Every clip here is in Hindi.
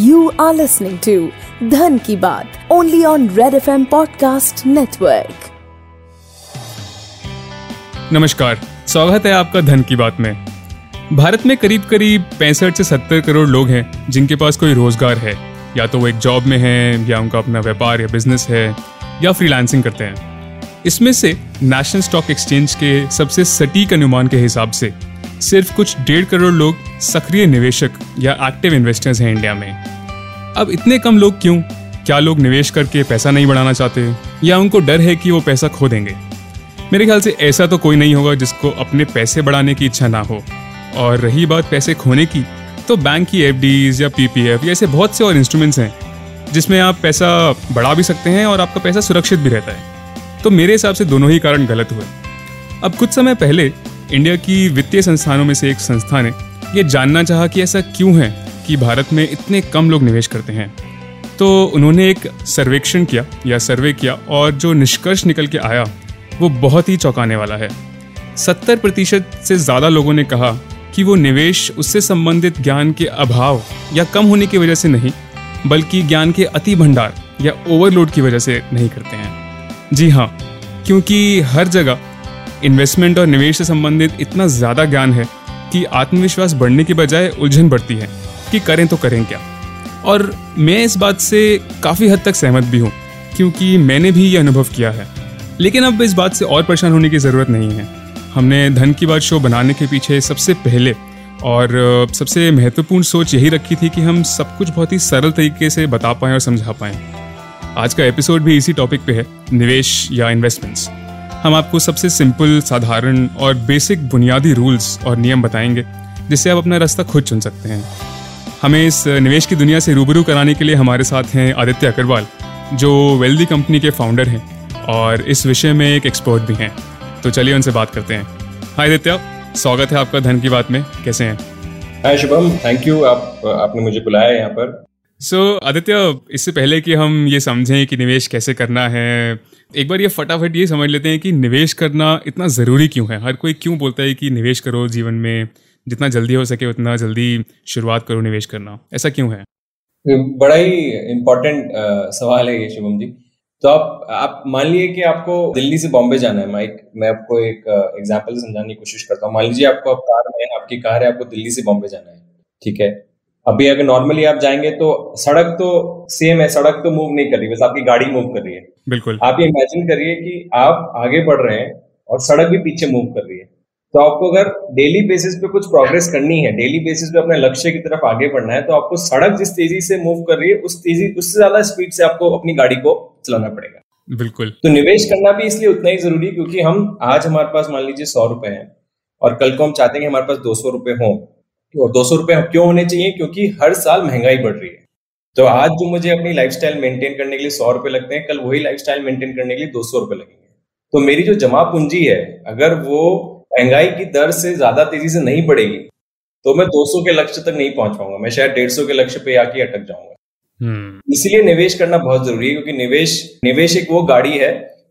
You are listening to धन की बात only on Red FM podcast network. नमस्कार, स्वागत है आपका धन की बात में। भारत में करीब करीब 65 से 70 करोड़ लोग हैं जिनके पास कोई रोजगार है, या तो वो एक जॉब में है या उनका अपना व्यापार या बिजनेस है या फ्रीलांसिंग करते हैं। इसमें से नेशनल स्टॉक एक्सचेंज के सबसे सटीक अनुमान के हिसाब से सिर्फ कुछ 1.5 करोड़ लोग सक्रिय निवेशक या एक्टिव इन्वेस्टर्स हैं इंडिया में। अब इतने कम लोग क्यों? क्या लोग निवेश करके पैसा नहीं बढ़ाना चाहते या उनको डर है कि वो पैसा खो देंगे? मेरे ख्याल से ऐसा तो कोई नहीं होगा जिसको अपने पैसे बढ़ाने की इच्छा ना हो। और रही बात पैसे खोने की, तो बैंक की एफडीज़ या पीपीएफ ऐसे बहुत से और इंस्ट्रूमेंट्स हैं जिसमें आप पैसा बढ़ा भी सकते हैं और आपका पैसा सुरक्षित भी रहता है। तो मेरे हिसाब से दोनों ही कारण गलत हुए। अब कुछ समय पहले इंडिया की वित्तीय संस्थानों में से एक संस्था ने ये जानना चाहा कि ऐसा क्यों है कि भारत में इतने कम लोग निवेश करते हैं। तो उन्होंने एक सर्वेक्षण किया या सर्वे किया और जो निष्कर्ष निकल के आया वो बहुत ही चौंकाने वाला है। 70% से ज़्यादा लोगों ने कहा कि वो निवेश उससे संबंधित ज्ञान के अभाव या कम होने की वजह से नहीं, बल्कि ज्ञान के अति भंडार या ओवरलोड की वजह से नहीं करते हैं। जी हाँ, क्योंकि हर जगह इन्वेस्टमेंट और निवेश से संबंधित इतना ज़्यादा ज्ञान है कि आत्मविश्वास बढ़ने के बजाय उलझन बढ़ती है कि करें तो करें क्या। और मैं इस बात से काफ़ी हद तक सहमत भी हूँ, क्योंकि मैंने भी ये अनुभव किया है। लेकिन अब इस बात से और परेशान होने की ज़रूरत नहीं है। हमने धन की बात शो बनाने के पीछे सबसे पहले और सबसे महत्वपूर्ण सोच यही रखी थी कि हम सब कुछ बहुत ही सरल तरीके से बता पाएँ और समझा पाएँ। आज का एपिसोड भी इसी टॉपिक पे है, निवेश या इन्वेस्टमेंट्स। हम आपको सबसे सिंपल, साधारण और बेसिक बुनियादी रूल्स और नियम बताएंगे जिससे आप अपना रास्ता खुद चुन सकते हैं। हमें इस निवेश की दुनिया से रूबरू कराने के लिए हमारे साथ हैं आदित्य अग्रवाल, जो वेल्दी कंपनी के फाउंडर हैं और इस विषय में एक एक्सपर्ट भी हैं। तो चलिए उनसे बात करते हैं। हाय आदित्य, स्वागत है आपका धन की बात में। कैसे हैं? हाय शुभम, थैंक यू आपने मुझे बुलाया है यहाँ पर। सो आदित्य, इससे पहले कि हम ये समझें कि निवेश कैसे करना है, एक बार ये फटाफट ये समझ लेते हैं कि निवेश करना इतना ज़रूरी क्यों है। हर कोई क्यों बोलता है कि निवेश करो जीवन में, जितना जल्दी हो सके उतना जल्दी शुरुआत करो निवेश करना, ऐसा क्यों है? बड़ा ही इम्पोर्टेंट सवाल है ये शुभम जी। तो आप मान लीजिए कि आपको दिल्ली से बॉम्बे जाना है। मैं आपको एक एग्जाम्पल समझाने की कोशिश करता हूँ। मान लीजिए आपको आपकी कार है, आपको दिल्ली से बॉम्बे जाना है, ठीक है। अभी अगर नॉर्मली आप जाएंगे तो सड़क तो सेम है, सड़क तो मूव नहीं कर रही, बस आपकी गाड़ी मूव कर रही है। बिल्कुल। आप ये इमेजिन करिए कि आप आगे बढ़ रहे हैं और सड़क भी पीछे मूव कर रही है। तो आपको अगर डेली बेसिस पे कुछ प्रोग्रेस करनी है, डेली बेसिस पे अपने लक्ष्य की तरफ आगे बढ़ना है, तो आपको सड़क जिस तेजी से मूव कर रही है उससे ज्यादा स्पीड से आपको अपनी गाड़ी को चलाना पड़ेगा। बिल्कुल। तो निवेश करना भी इसलिए उतना ही जरूरी, क्योंकि हम आज हमारे पास मान लीजिए 100 रुपए हैं और कल को हम चाहते हैं हमारे पास 200 रुपए हों। और 200 रुपए क्यों होने चाहिए? क्योंकि हर साल महंगाई बढ़ रही है। तो आज जो मुझे अपनी लाइफस्टाइल मेंटेन करने के लिए 100 रुपए लगते हैं, कल वही लाइफस्टाइल मेंटेन करने के लिए 200 रुपए लगेंगे। तो मेरी जो जमा पूंजी है, अगर वो महंगाई की दर से ज्यादा तेजी से नहीं बढ़ेगी तो मैं 200 के लक्ष्य तक नहीं पहुंच पाऊंगा। मैं शायद 150 के लक्ष्य पे आके अटक जाऊंगा। इसलिए निवेश करना बहुत जरूरी है, क्योंकि निवेश एक वो गाड़ी है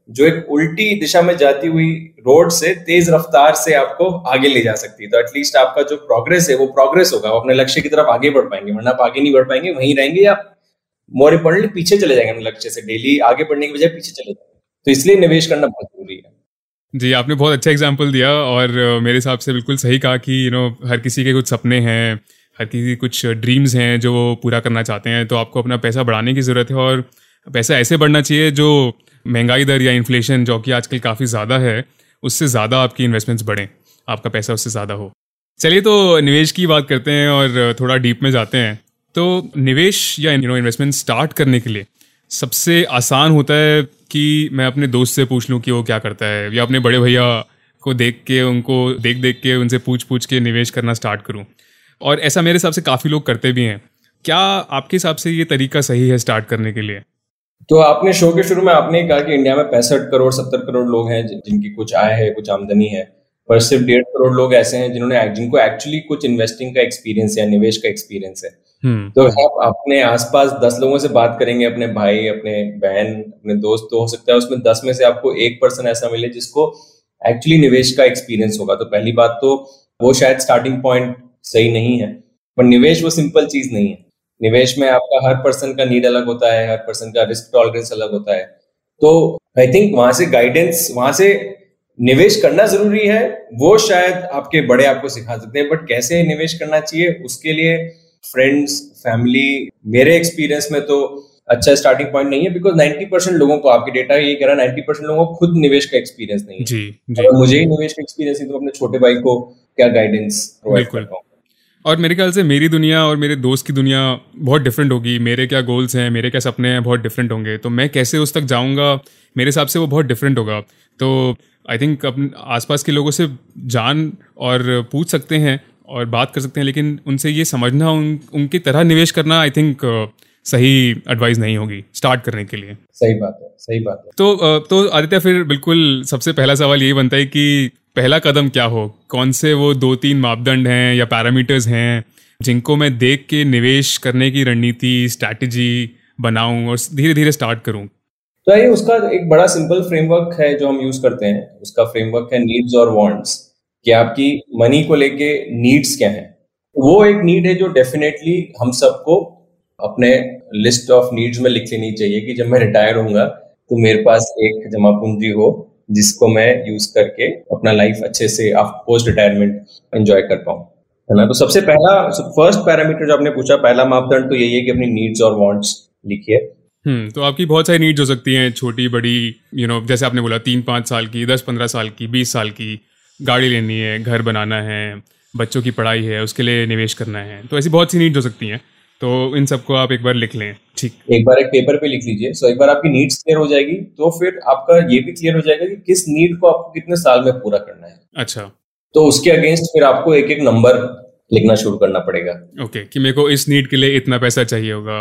जो एक उल्टी दिशा में जाती हुई रोड से तेज रफ्तार से आपको आगे ले जा सकती है। तो एटलीस्ट आपका जो प्रोग्रेस है वो प्रोग्रेस होगा, आप अपने लक्ष्य की तरफ आगे बढ़ पाएंगे, वरना आप आगे नहीं बढ़ पाएंगे, वहीं रहेंगे या मोर इम्पोर्टेंटली पीछे चले जाएंगे अपने लक्ष्य से। डेली आगे बढ़ने के बजाय पीछे चले जाएंगे। तो इसलिए निवेश करना बहुत जरूरी है। जी, आपने बहुत अच्छा एग्जाम्पल दिया और मेरे हिसाब से बिल्कुल सही कहा कि हर किसी के कुछ सपने हैं, हर किसी के कुछ ड्रीम्स हैं जो वो पूरा करना चाहते हैं। तो आपको अपना पैसा बढ़ाने की ज़रूरत है और पैसा ऐसे बढ़ना चाहिए जो महंगाई दर या इन्फ्लेशन, जो कि आजकल काफ़ी ज़्यादा है, उससे ज़्यादा आपकी इन्वेस्टमेंट्स बढ़ें, आपका पैसा उससे ज़्यादा हो। चलिए तो निवेश की बात करते हैं और थोड़ा डीप में जाते हैं। तो निवेश या इन्वेस्टमेंट स्टार्ट करने के लिए सबसे आसान होता है कि मैं अपने दोस्त से पूछ लूँ कि वो क्या करता है, या अपने बड़े भैया को देख के उनसे पूछ के निवेश करना स्टार्ट करूँ। और ऐसा मेरे हिसाब से काफ़ी लोग करते भी हैं। क्या आपके हिसाब से ये तरीका सही है स्टार्ट करने के लिए? तो आपने शो के शुरू में आपने कहा कि इंडिया में 65 करोड़ 70 करोड़ लोग हैं जिनकी कुछ आय है, कुछ आमदनी है, पर सिर्फ 1.5 करोड़ लोग ऐसे हैं जिनको एक्चुअली कुछ इन्वेस्टिंग का एक्सपीरियंस है, निवेश का एक्सपीरियंस है। तो आप अपने आसपास 10 लोगों से बात करेंगे, अपने भाई, अपने बहन, अपने दोस्त, तो हो सकता है उसमें 10 में से आपको 1 पर्सन ऐसा मिले जिसको एक्चुअली निवेश का एक्सपीरियंस होगा। तो पहली बात तो वो शायद स्टार्टिंग पॉइंट सही नहीं है। पर निवेश वो सिंपल चीज नहीं है। निवेश में आपका हर पर्सन का नीड अलग होता है, हर पर्सन का रिस्क टॉलरेंस अलग होता है। तो आई थिंक वहां से गाइडेंस, वहां से निवेश करना जरूरी है, वो शायद आपके बड़े आपको सिखा सकते हैं, बट कैसे निवेश करना चाहिए उसके लिए फ्रेंड्स, फैमिली, मेरे एक्सपीरियंस में तो अच्छा स्टार्टिंग पॉइंट नहीं है, बिकॉज 90% लोगों को, आपके डेटा ये कह रहा है, 90% लोगों को खुद निवेश का एक्सपीरियंस नहीं है। जी, जी। और मुझे ही निवेश का एक्सपीरियंस नहीं, तो अपने छोटे भाई को क्या गाइडेंस प्रोवाइड कर पाऊँ। और मेरे ख्याल से मेरी दुनिया और मेरे दोस्त की दुनिया बहुत डिफरेंट होगी, मेरे क्या गोल्स हैं, मेरे क्या सपने हैं, बहुत डिफरेंट होंगे, तो मैं कैसे उस तक जाऊँगा, मेरे हिसाब से वो बहुत डिफरेंट होगा। तो आई थिंक अपने आसपास के लोगों से जान और पूछ सकते हैं और बात कर सकते हैं, लेकिन उनसे ये समझना उनकी तरह निवेश करना आई थिंक सही एडवाइस नहीं होगी स्टार्ट करने के लिए। सही बात है। तो आदित्य, फिर बिल्कुल सबसे पहला सवाल यही बनता है कि पहला कदम क्या हो, कौन से वो 2-3 मापदंड हैं या पैरामीटर्स हैं जिनको मैं देख के निवेश करने की रणनीति, स्ट्रैटेजी बनाऊं और धीरे धीरे स्टार्ट करूं? तो ये उसका एक बड़ा सिंपल फ्रेमवर्क है जो हम यूज करते हैं, उसका फ्रेमवर्क है नीड्स और वांट्स, कि आपकी मनी को लेके नीड्स क्या है। वो एक नीड है जो डेफिनेटली हम सबको अपने लिस्ट ऑफ नीड्स में लिख लेनी चाहिए कि जब मैं रिटायर होऊंगा तो मेरे पास एक जमा पूंजी हो जिसको मैं यूज करके अपना लाइफ अच्छे से आफ्टर पोस्ट रिटायरमेंट एंजॉय कर पाऊं, है ना। तो सबसे पहला, फर्स्ट पैरामीटर जो आपने पूछा, पहला मापदंड तो यही है कि अपनी नीड्स और वांट्स लिखिए। तो आपकी बहुत सारी नीड्स हो सकती हैं, छोटी बड़ी, जैसे आपने बोला 3-5 साल की, 10-15 साल की, 20 साल की, गाड़ी लेनी है, घर बनाना है, बच्चों की पढ़ाई है, उसके लिए निवेश करना है, तो ऐसी बहुत सी नीड्स हो सकती हैं। तो इन सबको आप एक बार लिख लें, ठीक, एक बार एक पेपर पे लिख लीजिए। एक बार आपकी नीड्स क्लियर हो जाएगी तो फिर आपका ये भी क्लियर हो जाएगा कि किस नीड को आपको कितने साल में पूरा करना है। अच्छा, तो उसके अगेंस्ट फिर आपको एक एक नंबर लिखना शुरू करना पड़ेगा। ओके, कि मेरे को इस नीड के लिए इतना पैसा चाहिए होगा,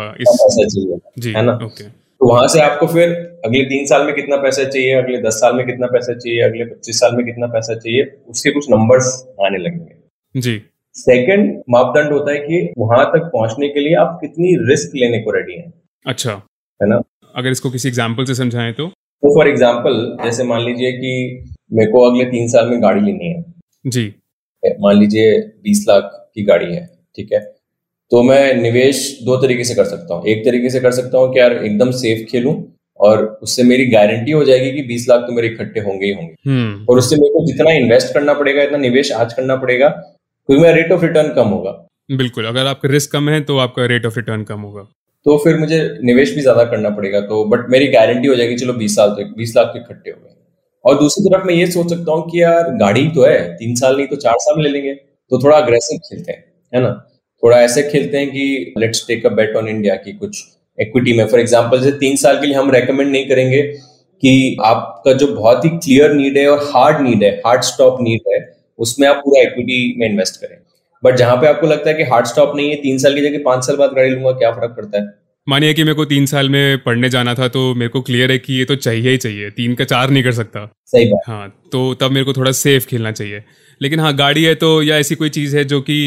जी, है ना। ओके, तो वहां से आपको फिर अगले 3 साल में कितना पैसा चाहिए, अगले 10 साल में कितना पैसा चाहिए, अगले 25 साल में कितना पैसा चाहिए, उसके कुछ नंबर्स आने लगेंगे। जी। सेकेंड मापदंड होता है कि वहां तक पहुंचने के लिए आप कितनी रिस्क लेने को रेडी हैं। अच्छा, है ना। अगर इसको किसी एग्जांपल से समझाएं तो फॉर एग्जांपल, जैसे मान लीजिए कि मेरे को अगले 3 साल में गाड़ी लेनी है। जी। मान लीजिए 20 लाख की गाड़ी है, ठीक है। तो मैं निवेश 2 तरीके से कर सकता हूँ। एक तरीके से कर सकता हूँ कि यार एकदम सेफ खेलूं और उससे मेरी गारंटी हो जाएगी कि 20 लाख तो मेरे इकट्ठे होंगे ही होंगे, और उससे मेरे को जितना इन्वेस्ट करना पड़ेगा, इतना निवेश आज करना पड़ेगा, क्योंकि मेरा रेट ऑफ रिटर्न कम होगा। बिल्कुल, अगर आपका रिस्क कम है तो आपका रेट ऑफ रिटर्न कम होगा, तो फिर मुझे निवेश भी ज्यादा करना पड़ेगा, तो बट मेरी गारंटी हो जाएगी चलो 20 लाख तो इकट्ठे हो गए। और दूसरी तरफ मैं ये सोच सकता हूँ कि यार गाड़ी तो है, 3 साल नहीं तो 4 साल ले लेंगे, तो थोड़ा अग्रेसिव खेलते हैं, है ना। थोड़ा ऐसे खेलते हैं कि let's take a bet on India, की कुछ इक्विटी में फॉर एग्जाम्पल, से 3 साल के लिए हम रेकमेंड नहीं करेंगे कि आपका जो बहुत ही क्लियर नीड है और हार्ड नीड है, हार्ड स्टॉप नीड है, उसमें आप पूरा इक्विटी में इन्वेस्ट करें। बट जहां पे आपको लगता है कि हार्ड स्टॉप नहीं है, 3 साल की जगह 5 साल बाद गाड़ी लूंगा, क्या फर्क पड़ता है। मानिए कि मेरे को 3 साल में पढ़ने जाना था, तो मेरे को क्लियर है कि ये तो चाहिए ही चाहिए, 3 का 4 नहीं कर सकता। सही बात। हाँ, तो तब मेरे को थोड़ा सेफ खेलना चाहिए। लेकिन हाँ, गाड़ी है तो, या ऐसी कोई चीज़ है जो कि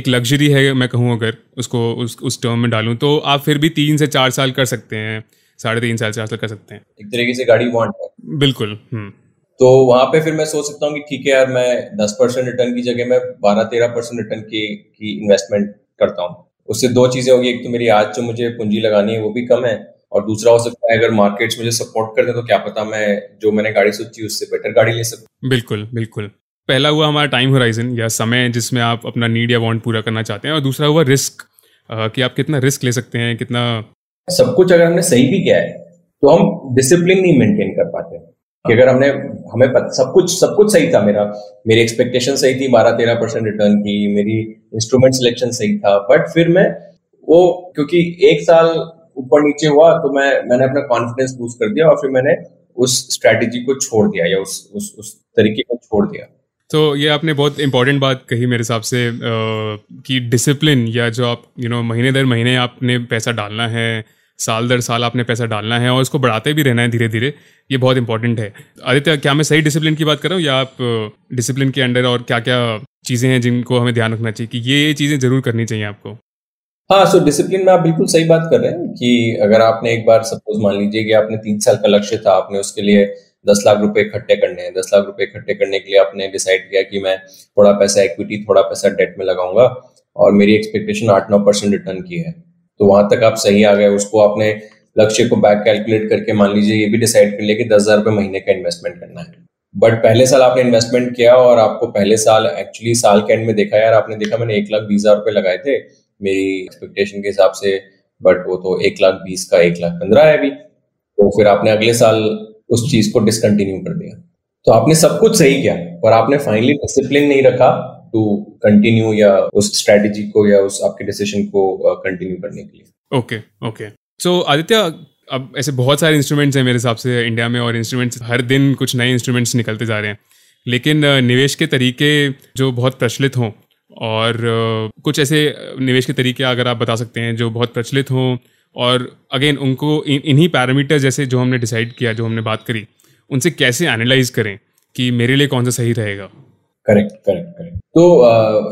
एक लग्जरी है, मैं कहूँ अगर उसको उस टर्म में डालूँ, तो आप फिर भी 3 से 4 साल कर सकते हैं, 3.5 साल 4 साल कर सकते हैं, एक तरीके से गाड़ी वांट है। बिल्कुल। तो वहां पे फिर मैं सोच सकता हूँ कि ठीक है यार, मैं 10% रिटर्न की जगह मैं 12-13% रिटर्न की इन्वेस्टमेंट करता हूँ। उससे 2 चीजें होगी, एक तो मेरी आज जो मुझे पूंजी लगानी है वो भी कम है, और दूसरा हो सकता है अगर मार्केट्स मुझे सपोर्ट कर दें तो क्या पता मैं जो मैंने गाड़ी सोची उससे बेटर गाड़ी ले सकूं। बिल्कुल बिल्कुल। पहला हुआ हमारा टाइम होराइजन, या समय जिसमें आप अपना नीड या वांट पूरा करना चाहते हैं, और दूसरा हुआ रिस्क, कि आप कितना रिस्क ले सकते हैं, कितना। सब कुछ अगर हमने सही भी किया है तो हम डिसिप्लिन नहीं मेंटेन कर पाते हैं, कि अगर हमें सब कुछ सही था, मेरी एक्सपेक्टेशन सही थी 12-13% रिटर्न की, मेरी इंस्ट्रूमेंट सिलेक्शन सही था, बट फिर मैं वो, क्योंकि 1 साल ऊपर नीचे हुआ तो मैंने अपना कॉन्फिडेंस लूज कर दिया, और फिर मैंने उस स्ट्रैटेजी को छोड़ दिया, या उस तरीके को छोड़ दिया। तो ये आपने बहुत इंपॉर्टेंट बात कही मेरे हिसाब से, कि डिसिप्लिन, या जो आप महीने दर महीने आपने पैसा डालना है, साल दर साल आपने पैसा डालना है, और इसको बढ़ाते भी रहना है धीरे धीरे, ये बहुत इंपॉर्टेंट है। आदित्य, क्या मैं सही डिसिप्लिन की बात कर रहा हूँ, या आप डिसिप्लिन के अंडर और क्या क्या चीज़ें हैं जिनको हमें ध्यान रखना चाहिए कि ये चीज़ें जरूर करनी चाहिए आपको? हाँ, सो डिसिप्लिन में आप बिल्कुल सही बात कर रहे हैं, कि अगर आपने एक बार सपोज मान लीजिए कि आपने 3 साल का लक्ष्य था, आपने उसके लिए 10 लाख रुपए इकट्ठे करने हैं। 10 लाख रुपए इकट्ठे करने के लिए आपने डिसाइड किया कि मैं थोड़ा पैसा इक्विटी, थोड़ा पैसा डेट में लगाऊंगा, और मेरी एक्सपेक्टेशन 8-9% रिटर्न की है। तो वहां तक आप सही आ गए, उसको आपने लक्ष्य को बैक कैलकुलेट करके मान लीजिए ये भी डिसाइड कर लिया कि 10,000 महीने का इन्वेस्टमेंट करना है, बट पहले साल आपने इन्वेस्टमेंट किया और आपको पहले साल एक्चुअली साल के एंड में देखा यार आपने देखा मैंने 1,20,000 लगाए थे मेरी एक्सपेक्टेशन के हिसाब से, बट वो तो 1,20,000 का 1,15,000 है अभी, तो फिर आपने अगले साल उस चीज को डिसकंटिन्यू कर दिया। तो आपने सब कुछ सही किया पर आपने फाइनली डिसिप्लिन नहीं रखा टू कंटिन्यू या उस स्ट्रेटेजी को या उस आपके डिसीजन को कंटिन्यू करने के लिए। ओके सो आदित्य, अब ऐसे बहुत सारे इंस्ट्रूमेंट्स हैं मेरे हिसाब से इंडिया में और इंस्ट्रूमेंट्स हर दिन कुछ नए इंस्ट्रूमेंट्स निकलते जा रहे हैं, लेकिन निवेश के तरीके जो बहुत प्रचलित हों और कुछ ऐसे निवेश के तरीके अगर आप बता सकते हैं जो बहुत प्रचलित हों और अगेन उनको इन्हीं पैरामीटर जैसे जो हमने डिसाइड किया जो हमने बात करी उनसे कैसे एनालाइज करें कि मेरे लिए कौन सा सही रहेगा। करेक्ट। तो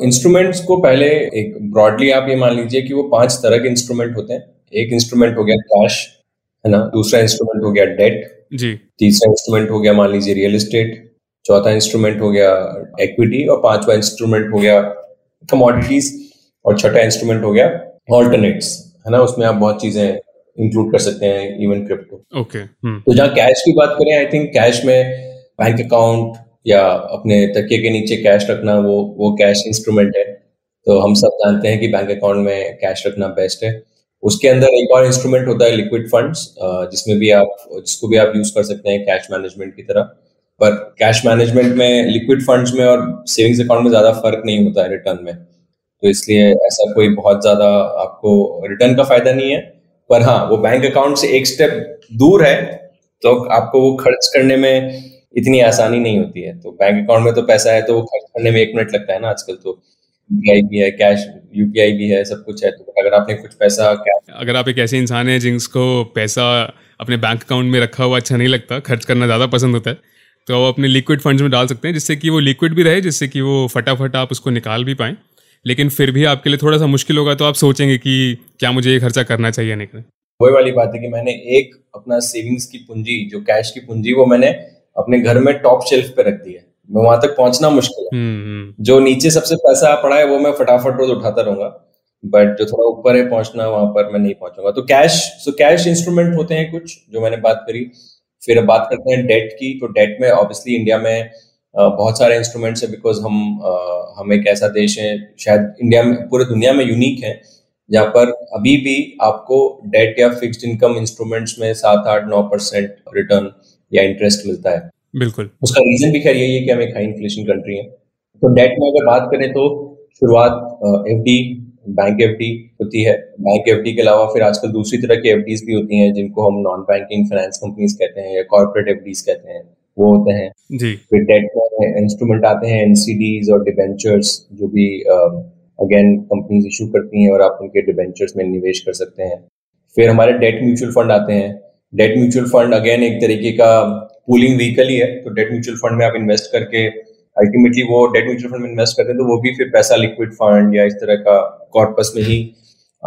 इंस्ट्रूमेंट्स को पहले एक ब्रॉडली आप ये मान लीजिए कि वो 5 तरह के इंस्ट्रूमेंट होते हैं। एक इंस्ट्रूमेंट हो गया कैश, है ना, दूसरा इंस्ट्रूमेंट हो गया डेट जी, तीसरा इंस्ट्रूमेंट हो गया मान लीजिए रियल एस्टेट, चौथा इंस्ट्रूमेंट हो गया इक्विटी और पांचवा इंस्ट्रूमेंट हो गया कमोडिटीज और छठा इंस्ट्रूमेंट हो गया ऑल्टरनेट्स, है ना, उसमें आप बहुत चीजें इंक्लूड कर सकते हैं इवन क्रिप्टो। तो जहाँ कैश की बात करें, आई थिंक कैश में बैंक अकाउंट या अपने तकिए के नीचे कैश रखना वो कैश इंस्ट्रूमेंट है। तो हम सब जानते हैं कि बैंक अकाउंट में कैश रखना बेस्ट है। उसके अंदर एक और इंस्ट्रूमेंट होता है लिक्विड फंड्स, जिसको भी आप यूज कर सकते हैं कैश मैनेजमेंट की तरह, पर कैश मैनेजमेंट में लिक्विड फंड्स में और सेविंग्स अकाउंट में ज्यादा फर्क नहीं होता है रिटर्न में, तो इसलिए ऐसा कोई बहुत ज्यादा आपको रिटर्न का फायदा नहीं है। पर हाँ, वो बैंक अकाउंट से एक स्टेप दूर है तो आपको वो खर्च करने में इतनी आसानी नहीं होती है। तो बैंक अकाउंट में तो पैसा है तो वो खर्च करने में 1 मिनट लगता है ना, आजकल तो यूपीआई भी है, कैश यूपीआई भी है, सब कुछ है। तो अगर आपने कुछ पैसा अगर आप एक ऐसे इंसान है जिनको पैसा अपने बैंक अकाउंट में रखा हुआ अच्छा नहीं लगता, खर्च करना ज्यादा पसंद होता है, तो आप अपने लिक्विड फंड्स में डाल सकते हैं जिससे कि वो लिक्विड भी रहे, जिससे कि वो फटाफट आप उसको निकाल भी पाएं, लेकिन फिर भी आपके लिए थोड़ा सा मुश्किल होगा। तो आप सोचेंगे कि क्या मुझे ये खर्चा करना चाहिए या नहीं करना। वही वाली बात है कि मैंने एक अपना सेविंग्स की पूंजी, जो कैश की पूंजी, वो मैंने अपने घर में टॉप शेल्फ पे रख दी है, मैं वहां तक पहुंचना मुश्किल है। जो नीचे सबसे पैसा पड़ा है वो मैं फटाफट रोज उठाता रहूंगा, बट जो थोड़ा ऊपर है पहुंचना, वहां पर मैं नहीं पहुंचूंगा। तो कैश इंस्ट्रूमेंट होते हैं कुछ, जो मैंने बात करी। फिर बात करते हैं डेट की। तो डेट में ऑब्वियसली इंडिया में बहुत सारे इंस्ट्रूमेंट्स हैं, बिकॉज हम एक ऐसा देश है, शायद इंडिया में पूरे दुनिया में यूनिक है, जहाँ पर अभी भी आपको डेट या फिक्स्ड इनकम इंस्ट्रूमेंट्स में 7-9% रिटर्न या इंटरेस्ट मिलता है। बिल्कुल, उसका रीजन भी खैर यही है कि हम एक हाई इन्फ्लेशन कंट्री है। तो डेट में अगर बात करें तो शुरुआत एफडी, बैंक एफडी होती है। बैंक एफडी के अलावा फिर आजकल दूसरी तरह की एफडीज भी होती हैं, जिनको हम नॉन बैंकिंग फाइनेंस कंपनीज कहते हैं या कॉर्पोरेट एफडीज कहते हैं, वो होते हैं जी। फिर डेट में इंस्ट्रूमेंट आते हैं एनसीडीज और डिबेंचर्स, जो भी अगेन कंपनीज इशू करती हैं और आप उनके डिबेंचर्स में निवेश कर सकते हैं। फिर हमारे डेट म्यूचुअल फंड आते हैं। डेट म्यूचुअल फंड अगेन एक तरीके का पूलिंग व्हीकल ही है। तो डेट म्यूचुअल फंड में आप इन्वेस्ट करके अल्टीमेटली वो डेट म्यूचुअल फंड में इन्वेस्ट करते हैं, तो वो भी फिर पैसा लिक्विड फंड या इस तरह का कॉर्पस में ही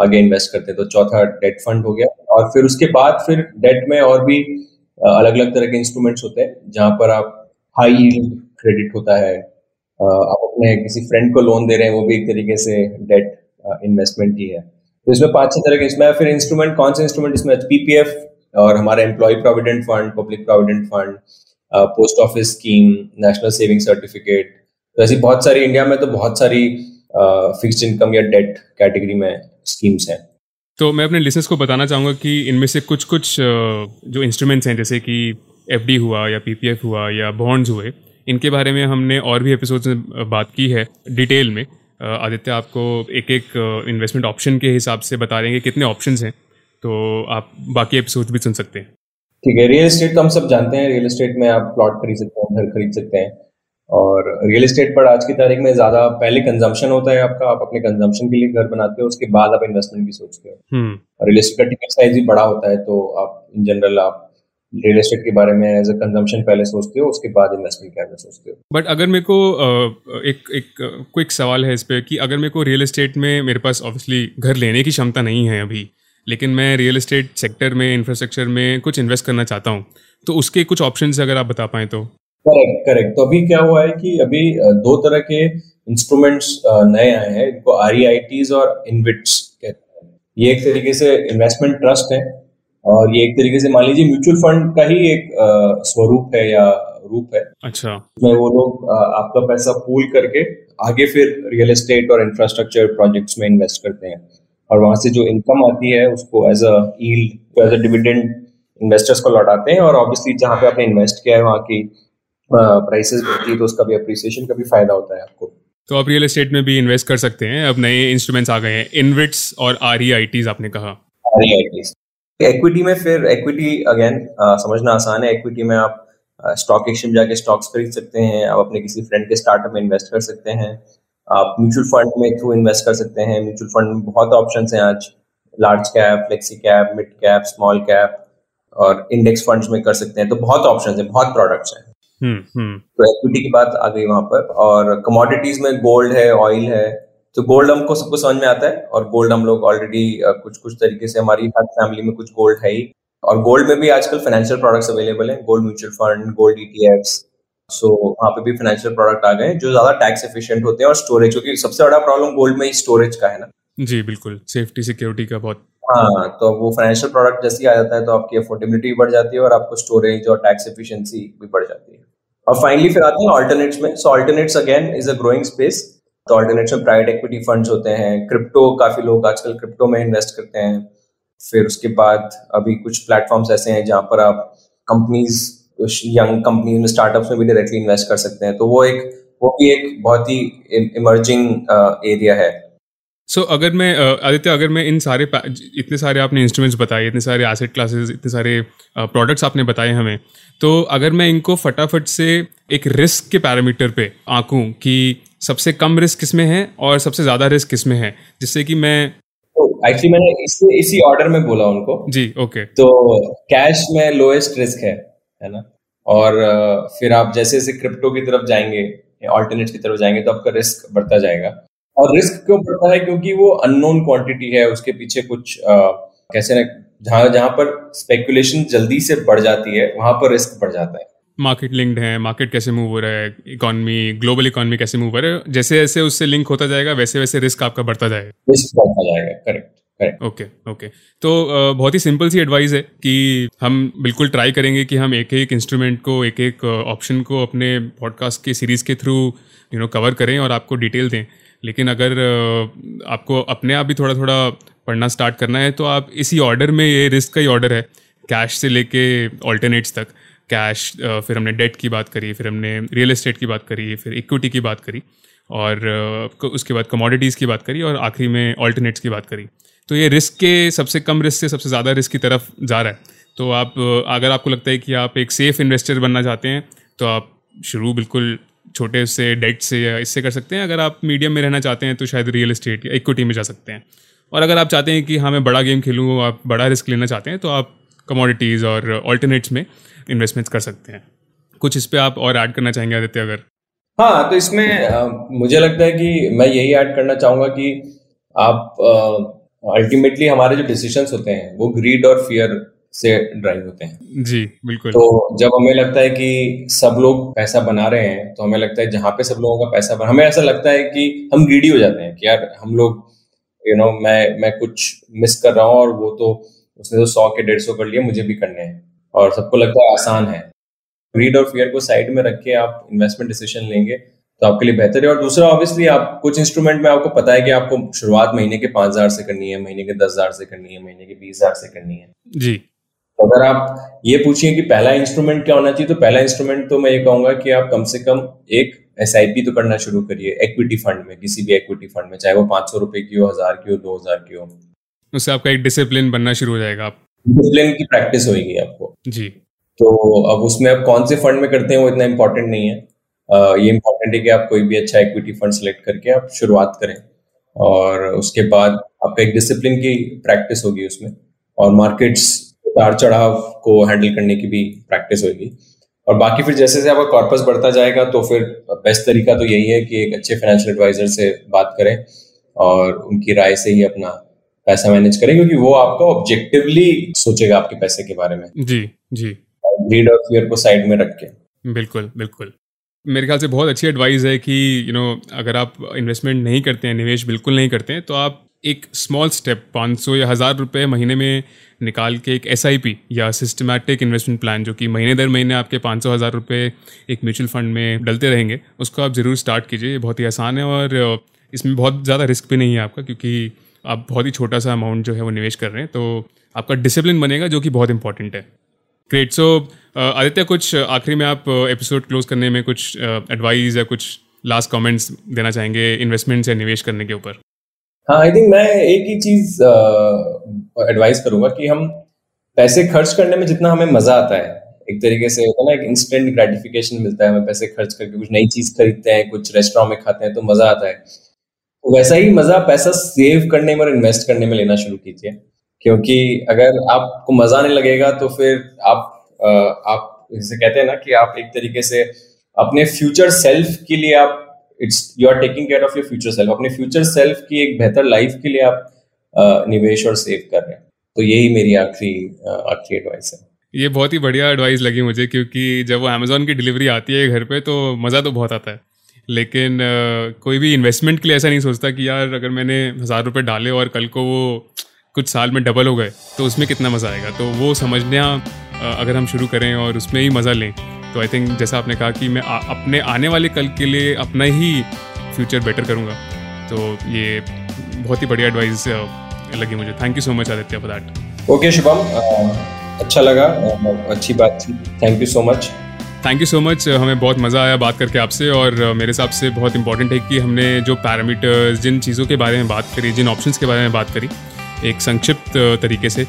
आगे इन्वेस्ट करते हैं। तो चौथा डेट फंड हो गया। और फिर उसके बाद फिर डेट में और भी अलग अलग तरह के इंस्ट्रूमेंट्स होते हैं, जहां पर आप हाई यील्ड क्रेडिट होता है, आप अपने किसी फ्रेंड को लोन दे रहे हैं, वो भी एक तरीके से डेट इन्वेस्टमेंट ही है। तो इसमें 5-6 तरह के इसमें फिर इंस्ट्रूमेंट, कौन से इंस्ट्रूमेंट इसमें पीपीएफ और हमारा employ provident fund, public provident fund, post office scheme, national saving certificate. तो ऐसी बहुत सारी इंडिया में तो बहुत सारी फिक्स्ड इनकम या डेट कैटेगरी में स्कीम्स हैं। तो मैं अपने लिसनर्स को बताना चाहूँगा कि इनमें से कुछ जो इंस्ट्रूमेंट्स हैं, जैसे कि एफडी हुआ या पीपीएफ हुआ या बॉन्ड्स हुए, इनके बारे में हमने और भी एपिसोड्स में बात की है डिटेल में। आदित्य आपको एक इन्वेस्टमेंट ऑप्शन के हिसाब से बता देंगे कितने ऑप्शंस हैं, तो आप बाकी एपिसोड्स भी सुन सकते हैं। ठीक है, रियल एस्टेट तो हम सब जानते हैं। रियल एस्टेट में आप प्लॉट खरीद सकते हैं, घर खरीद सकते हैं, और रियल एस्टेट पर आज की तारीख में ज्यादा पहले कंजम्पशन होता है आपका, आप अपने कंजम्पशन के लिए घर बनाते हो, उसके बाद आप इन्वेस्टमेंट भी सोचते हो। रियल एस्टेट का टिकट साइज भी बड़ा होता है, तो आप इन जनरल आप रियल एस्टेट के बारे में एज अ कंजम्पशन पहले सोचते हो, उसके बाद इन्वेस्टमेंट के बारे में सोचते हो। बट अगर मेरे को एक क्विक सवाल है इस पर कि अगर मेरे को रियल एस्टेट में, मेरे पास ऑब्वियसली घर लेने की क्षमता नहीं है अभी, लेकिन मैं रियल एस्टेट सेक्टर में, इंफ्रास्ट्रक्चर में कुछ इन्वेस्ट करना चाहता हूँ, तो उसके कुछ ऑप्शंस अगर आप बता पाएं तो। करेक्ट। तो अभी क्या हुआ है कि अभी 2 तरह के इंस्ट्रूमेंट्स नए आए हैं, इनको REITs और InvITs कहते हैं। ये एक तरीके से इन्वेस्टमेंट ट्रस्ट है और ये एक तरीके से मान लीजिए म्यूचुअल फंड का ही एक स्वरूप है या रूप है। अच्छा। इसमें वो लोग आपका पैसा पूल करके आगे फिर रियल एस्टेट और इंफ्रास्ट्रक्चर प्रोजेक्ट्स में इन्वेस्ट करते हैं और वहां से जो इनकम आती है उसको as a yield, as a dividend investors को लौटाते हैं। और ऑब्वियसली जहाँ पे आपने इन्वेस्ट किया है वहाँ की प्राइसेस बढ़ती है तो उसका भी अप्रिसिएशन का भी फायदा होता है आपको। तो आप रियल एस्टेट में भी इन्वेस्ट कर सकते हैं। अब नए इंस्ट्रूमेंट्स आ गए हैं, इनविट्स और आरईआईटीज आपने कहा। आरईआईटीज इक्विटी में, फिर इक्विटी अगेन समझना आसान है। इक्विटी में आप स्टॉक एक्सचेंज जाके स्टॉक्स खरीद सकते हैं, आप अपने किसी फ्रेंड के स्टार्टअप में इन्वेस्ट कर सकते हैं, आप म्यूचुअल फंड में थ्रू इन्वेस्ट कर सकते हैं। म्यूचुअल फंड में बहुत ऑप्शंस हैं आज, large cap, flexi cap, mid cap, small cap और इंडेक्स फंड्स में कर सकते हैं। तो बहुत ऑप्शंस हैं, बहुत प्रोडक्ट्स हैं। तो इक्विटी की बात आ गई वहां पर। और कमोडिटीज में गोल्ड है, ऑयल है। तो गोल्ड हमको सबको समझ में आता है और गोल्ड हम लोग ऑलरेडी कुछ तरीके से हमारी हर फैमिली में कुछ गोल्ड है ही। और गोल्ड में भी आजकल फाइनेंशियल प्रोडक्ट्स अवेलेबल हैं, gold mutual fund, gold ETFs. So वहाँ पे भी फाइनेंशियल प्रोडक्ट आ गए जो ज्यादा टैक्स एफिशिएंट होते हैं और स्टोरेज, क्योंकि सबसे बड़ा प्रॉब्लम गोल्ड में ही स्टोरेज का है ना। जी बिल्कुल, सेफ्टी सिक्योरिटी का बहुत। हाँ, तो वो फाइनेंशियल प्रोडक्ट जैसे ही आ जाता है तो आपकी अफोर्डेबिलिटी बढ़ जाती है और आपको स्टोरेज और टैक्स एफिशिएंसी भी बढ़ जाती है। और फाइनली फिर आते हैं ऑल्टरनेट्स में। सो alternates again is a growing space. तो ऑल्टरनेट्स में प्राइवेट इक्विटी फंड्स होते हैं, क्रिप्टो, काफी लोग आजकल क्रिप्टो में इन्वेस्ट करते हैं। फिर उसके बाद अभी कुछ प्लेटफॉर्म्स ऐसे हैं जहाँ पर आप कंपनीज, यंग कंपनीज में, स्टार्टअप्स में भी डायरेक्टली इन्वेस्ट कर सकते हैं। तो वो भी एक बहुत ही इमर्जिंग एरिया है। सो अगर मैं आदित्य, अगर मैं इन सारे इतने सारे आपने इंस्ट्रूमेंट्स बताए, इतने सारे एसेट क्लासेस, इतने सारे प्रोडक्ट्स आपने बताए हमें, तो अगर मैं इनको फटाफट से एक रिस्क के पैरामीटर पे आंकूं कि सबसे कम रिस्क किसमें है और सबसे ज़्यादा रिस्क किसमें है, जिससे कि मैं एक्चुअली मैंने इसी ऑर्डर में बोला उनको। जी ओके। तो कैश में लोएस्ट रिस्क है ना। और फिर आप जैसे जैसे क्रिप्टो की तरफ जाएंगे, ऑल्टरनेट की तरफ जाएंगे तो आपका रिस्क बढ़ता जाएगा। और रिस्क क्यों बढ़ता है? क्योंकि वो अननोन क्वांटिटी है, उसके पीछे कुछ कैसे ना, जहां पर स्पेकुलेशन जल्दी से बढ़ जाती है वहां पर रिस्क बढ़ जाता है। मार्केट लिंक्ड है, मार्केट कैसे मूव हो रहा है, इकोनॉमी, ग्लोबल इकोनॉमी कैसे मूव हो रहा है, जैसे जैसे उससे लिंक होता जाएगा वैसे वैसे रिस्क आपका बढ़ता जाएगा, करेक्ट। ओके। तो बहुत ही सिंपल सी एडवाइस है कि हम बिल्कुल ट्राई करेंगे कि हम एक एक इंस्ट्रूमेंट को, एक एक ऑप्शन को अपने पॉडकास्ट की सीरीज के थ्रू कवर करें और आपको डिटेल दें। लेकिन अगर आपको अपने आप भी थोड़ा थोड़ा पढ़ना स्टार्ट करना है तो आप इसी ऑर्डर में, ये रिस्क का ही ऑर्डर है, कैश से लेके ऑल्टरनेट्स तक। कैश, फिर हमने डेट की बात करी, फिर हमने रियल एस्टेट की बात करी, फिर इक्विटी की बात करी और उसके बाद कमोडिटीज़ की बात करी और आखिरी में ऑल्टरनेट्स की बात करी। तो ये रिस्क के, सबसे कम रिस्क से सबसे ज़्यादा रिस्क की तरफ जा रहा है। तो आप, अगर आपको लगता है कि आप एक सेफ़ इन्वेस्टर बनना चाहते हैं तो आप शुरू बिल्कुल छोटे से डेट से या इससे कर सकते हैं। अगर आप मीडियम में रहना चाहते हैं तो शायद रियल एस्टेट या इक्विटी में जा सकते हैं। और अगर आप चाहते हैं कि हाँ मैं बड़ा गेम खेलूँ, आप बड़ा रिस्क लेना चाहते हैं, तो आप कमोडिटीज़ और ऑल्टरनेट्स में इन्वेस्टमेंट्स कर सकते हैं। कुछ इस पर आप और ऐड करना चाहेंगे आदित्य? अगर हाँ, तो इसमें मुझे लगता है कि मैं यही ऐड करना चाहूँगा कि आप अल्टीमेटली, हमारे जो डिसीजंस होते हैं वो ग्रीड और फियर से ड्राइव होते हैं। जी बिल्कुल। तो जब हमें लगता है कि सब लोग पैसा बना रहे हैं तो हमें लगता है जहाँ पे सब लोगों का पैसा बना, हमें ऐसा लगता है कि हम ग्रीडी हो जाते हैं कि यार हम लोग मैं कुछ मिस कर रहा हूँ और वो तो उसने तो 100 के 150 कर लिए, मुझे भी करने हैं और सबको लगता है आसान है। ग्रीड और फियर को साइड में रख के आप इन्वेस्टमेंट डिसीजन लेंगे तो आपके लिए बेहतर है। और दूसरा, ऑब्वियसली आप कुछ इंस्ट्रूमेंट में आपको पता है कि आपको शुरुआत महीने के 5,000 से करनी है, महीने के 10,000 से करनी है, महीने के 20,000 से करनी है। जी। तो अगर आप ये पूछिए कि पहला इंस्ट्रूमेंट क्या होना चाहिए, तो पहला इंस्ट्रूमेंट तो मैं ये कहूंगा कि आप कम से कम एक SIP तो करना शुरू करिए इक्विटी फंड में, किसी भी इक्विटी फंड में, चाहे वो 500 रुपए की हो, 1,000 की हो, 2,000 की हो। उससे आपका एक डिसिप्लिन बनना शुरू हो जाएगा, आप डिसिप्लिन की प्रैक्टिस होगी आपको। जी। तो अब उसमें आप कौन से फंड में करते हैं वो इतना इम्पोर्टेंट नहीं है। ये इम्पोर्टेंट है कि आप कोई भी अच्छा इक्विटी फंड सेलेक्ट करके आप शुरुआत करें और उसके बाद आपका एक डिसिप्लिन की प्रैक्टिस होगी उसमें और मार्केट्स उतार चढ़ाव को हैंडल करने की भी प्रैक्टिस होगी। और बाकी फिर जैसे जैसे आपका कॉर्पस बढ़ता जाएगा तो फिर बेस्ट तरीका तो यही है कि एक अच्छे फाइनेंशियल एडवाइजर से बात करें और उनकी राय से ही अपना पैसा मैनेज करें, क्योंकि वो आपका ऑब्जेक्टिवली सोचेगा आपके पैसे के बारे में। जी जी। ग्रीड और फियर को साइड में रख के। बिल्कुल बिल्कुल, मेरे ख्याल से बहुत अच्छी एडवाइस है कि अगर आप इन्वेस्टमेंट नहीं करते हैं, निवेश बिल्कुल नहीं करते हैं, तो आप एक स्मॉल स्टेप 500 या 1,000 रुपये महीने में निकाल के एक SIP या सिस्टमैटिक इन्वेस्टमेंट प्लान जो कि महीने दर महीने आपके 500-1,000 रुपये एक म्यूचुअल फंड में डलते रहेंगे, उसको आप ज़रूर स्टार्ट कीजिए। ये बहुत ही आसान है और इसमें बहुत ज़्यादा रिस्क भी नहीं है आपका, क्योंकि आप बहुत ही छोटा सा अमाउंट जो है वो निवेश कर रहे हैं। तो आपका डिसिप्लिन बनेगा जो कि बहुत इंपॉर्टेंट है। ग्रेट। सो आदित्य, कुछ आखिरी में आप एपिसोड क्लोज करने में कुछ एडवाइस या कुछ लास्ट कमेंट्स देना चाहेंगे इन्वेस्टमेंट्स या निवेश करने के ऊपर? हाँ, आई थिंक मैं एक ही चीज़ एडवाइस करूँगा कि हम पैसे खर्च करने में जितना हमें मज़ा आता है, एक तरीके से होता है ना, एक इंस्टेंट ग्रेटिफिकेशन मिलता है हमें पैसे खर्च करके। कुछ नई चीज़ खरीदते हैं, कुछ रेस्टोरेंट में खाते हैं तो मज़ा आता है। तो वैसा ही मज़ा पैसा सेव करने में और इन्वेस्ट करने में लेना शुरू कीजिए, क्योंकि अगर आपको मज़ा नहीं लगेगा तो फिर आप जैसे कहते हैं ना कि आप एक तरीके से अपने फ्यूचर सेल्फ के लिए आप you are taking care of your future self, अपने फ्यूचर सेल्फ की एक बेहतर लाइफ के लिए आप निवेश और सेव कर रहे हैं। तो यही मेरी आखिरी एडवाइस है। ये बहुत ही बढ़िया एडवाइस लगी मुझे, क्योंकि जब वो अमेजोन की डिलीवरी आती है घर पे तो मज़ा तो बहुत आता है, लेकिन कोई भी इन्वेस्टमेंट के लिए ऐसा नहीं सोचता कि यार अगर मैंने 1,000 रुपये डाले और कल को वो कुछ साल में डबल हो गए तो उसमें कितना मज़ा आएगा। तो वो समझना अगर हम शुरू करें और उसमें ही मज़ा लें तो आई थिंक जैसा आपने कहा कि मैं अपने आने वाले कल के लिए अपना ही फ्यूचर बेटर करूँगा, तो ये बहुत ही बढ़िया एडवाइस लगी मुझे। Thank you so much Aditya for that. Okay Shubham, अच्छा लगा, अच्छी बात थी। Thank you so much. Thank you so much, हमें बहुत मज़ा आया बात करके आपसे। और मेरे हिसाब से बहुत इंपॉर्टेंट है कि हमने जो पैरामीटर्स, जिन चीज़ों के बारे में बात करी, जिन ऑप्शंस के बारे में बात करी एक संक्षिप्त तरीके से,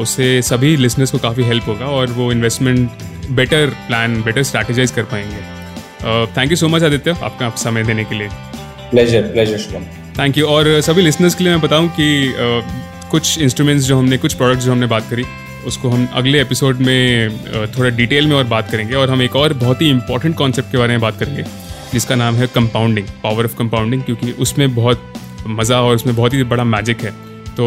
उससे सभी लिसनर्स को काफ़ी हेल्प होगा और वो investment better plan, better strategize कर पाएंगे। Thank you so much Aditya, आपका समय देने के लिए। Pleasure Shubham, thank you. और सभी लिसनर्स के लिए मैं बताऊं कि कुछ इंस्ट्रूमेंट्स जो हमने, कुछ प्रोडक्ट्स जो हमने बात करी, उसको हम अगले एपिसोड में थोड़ा डिटेल में और बात करेंगे। और हम एक और बहुत ही इंपॉर्टेंट कॉन्सेप्ट के बारे में बात करेंगे जिसका नाम है कंपाउंडिंग, पावर ऑफ कंपाउंडिंग, क्योंकि उसमें बहुत मज़ा और उसमें बहुत ही बड़ा मैजिक है। तो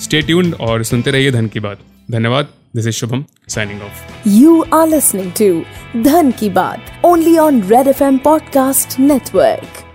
स्टे ट्यून्ड और सुनते रहिए धन की बात। धन्यवाद। This is Shubham signing off. You are listening to Dhan Ki Baat only on Red FM Podcast Network.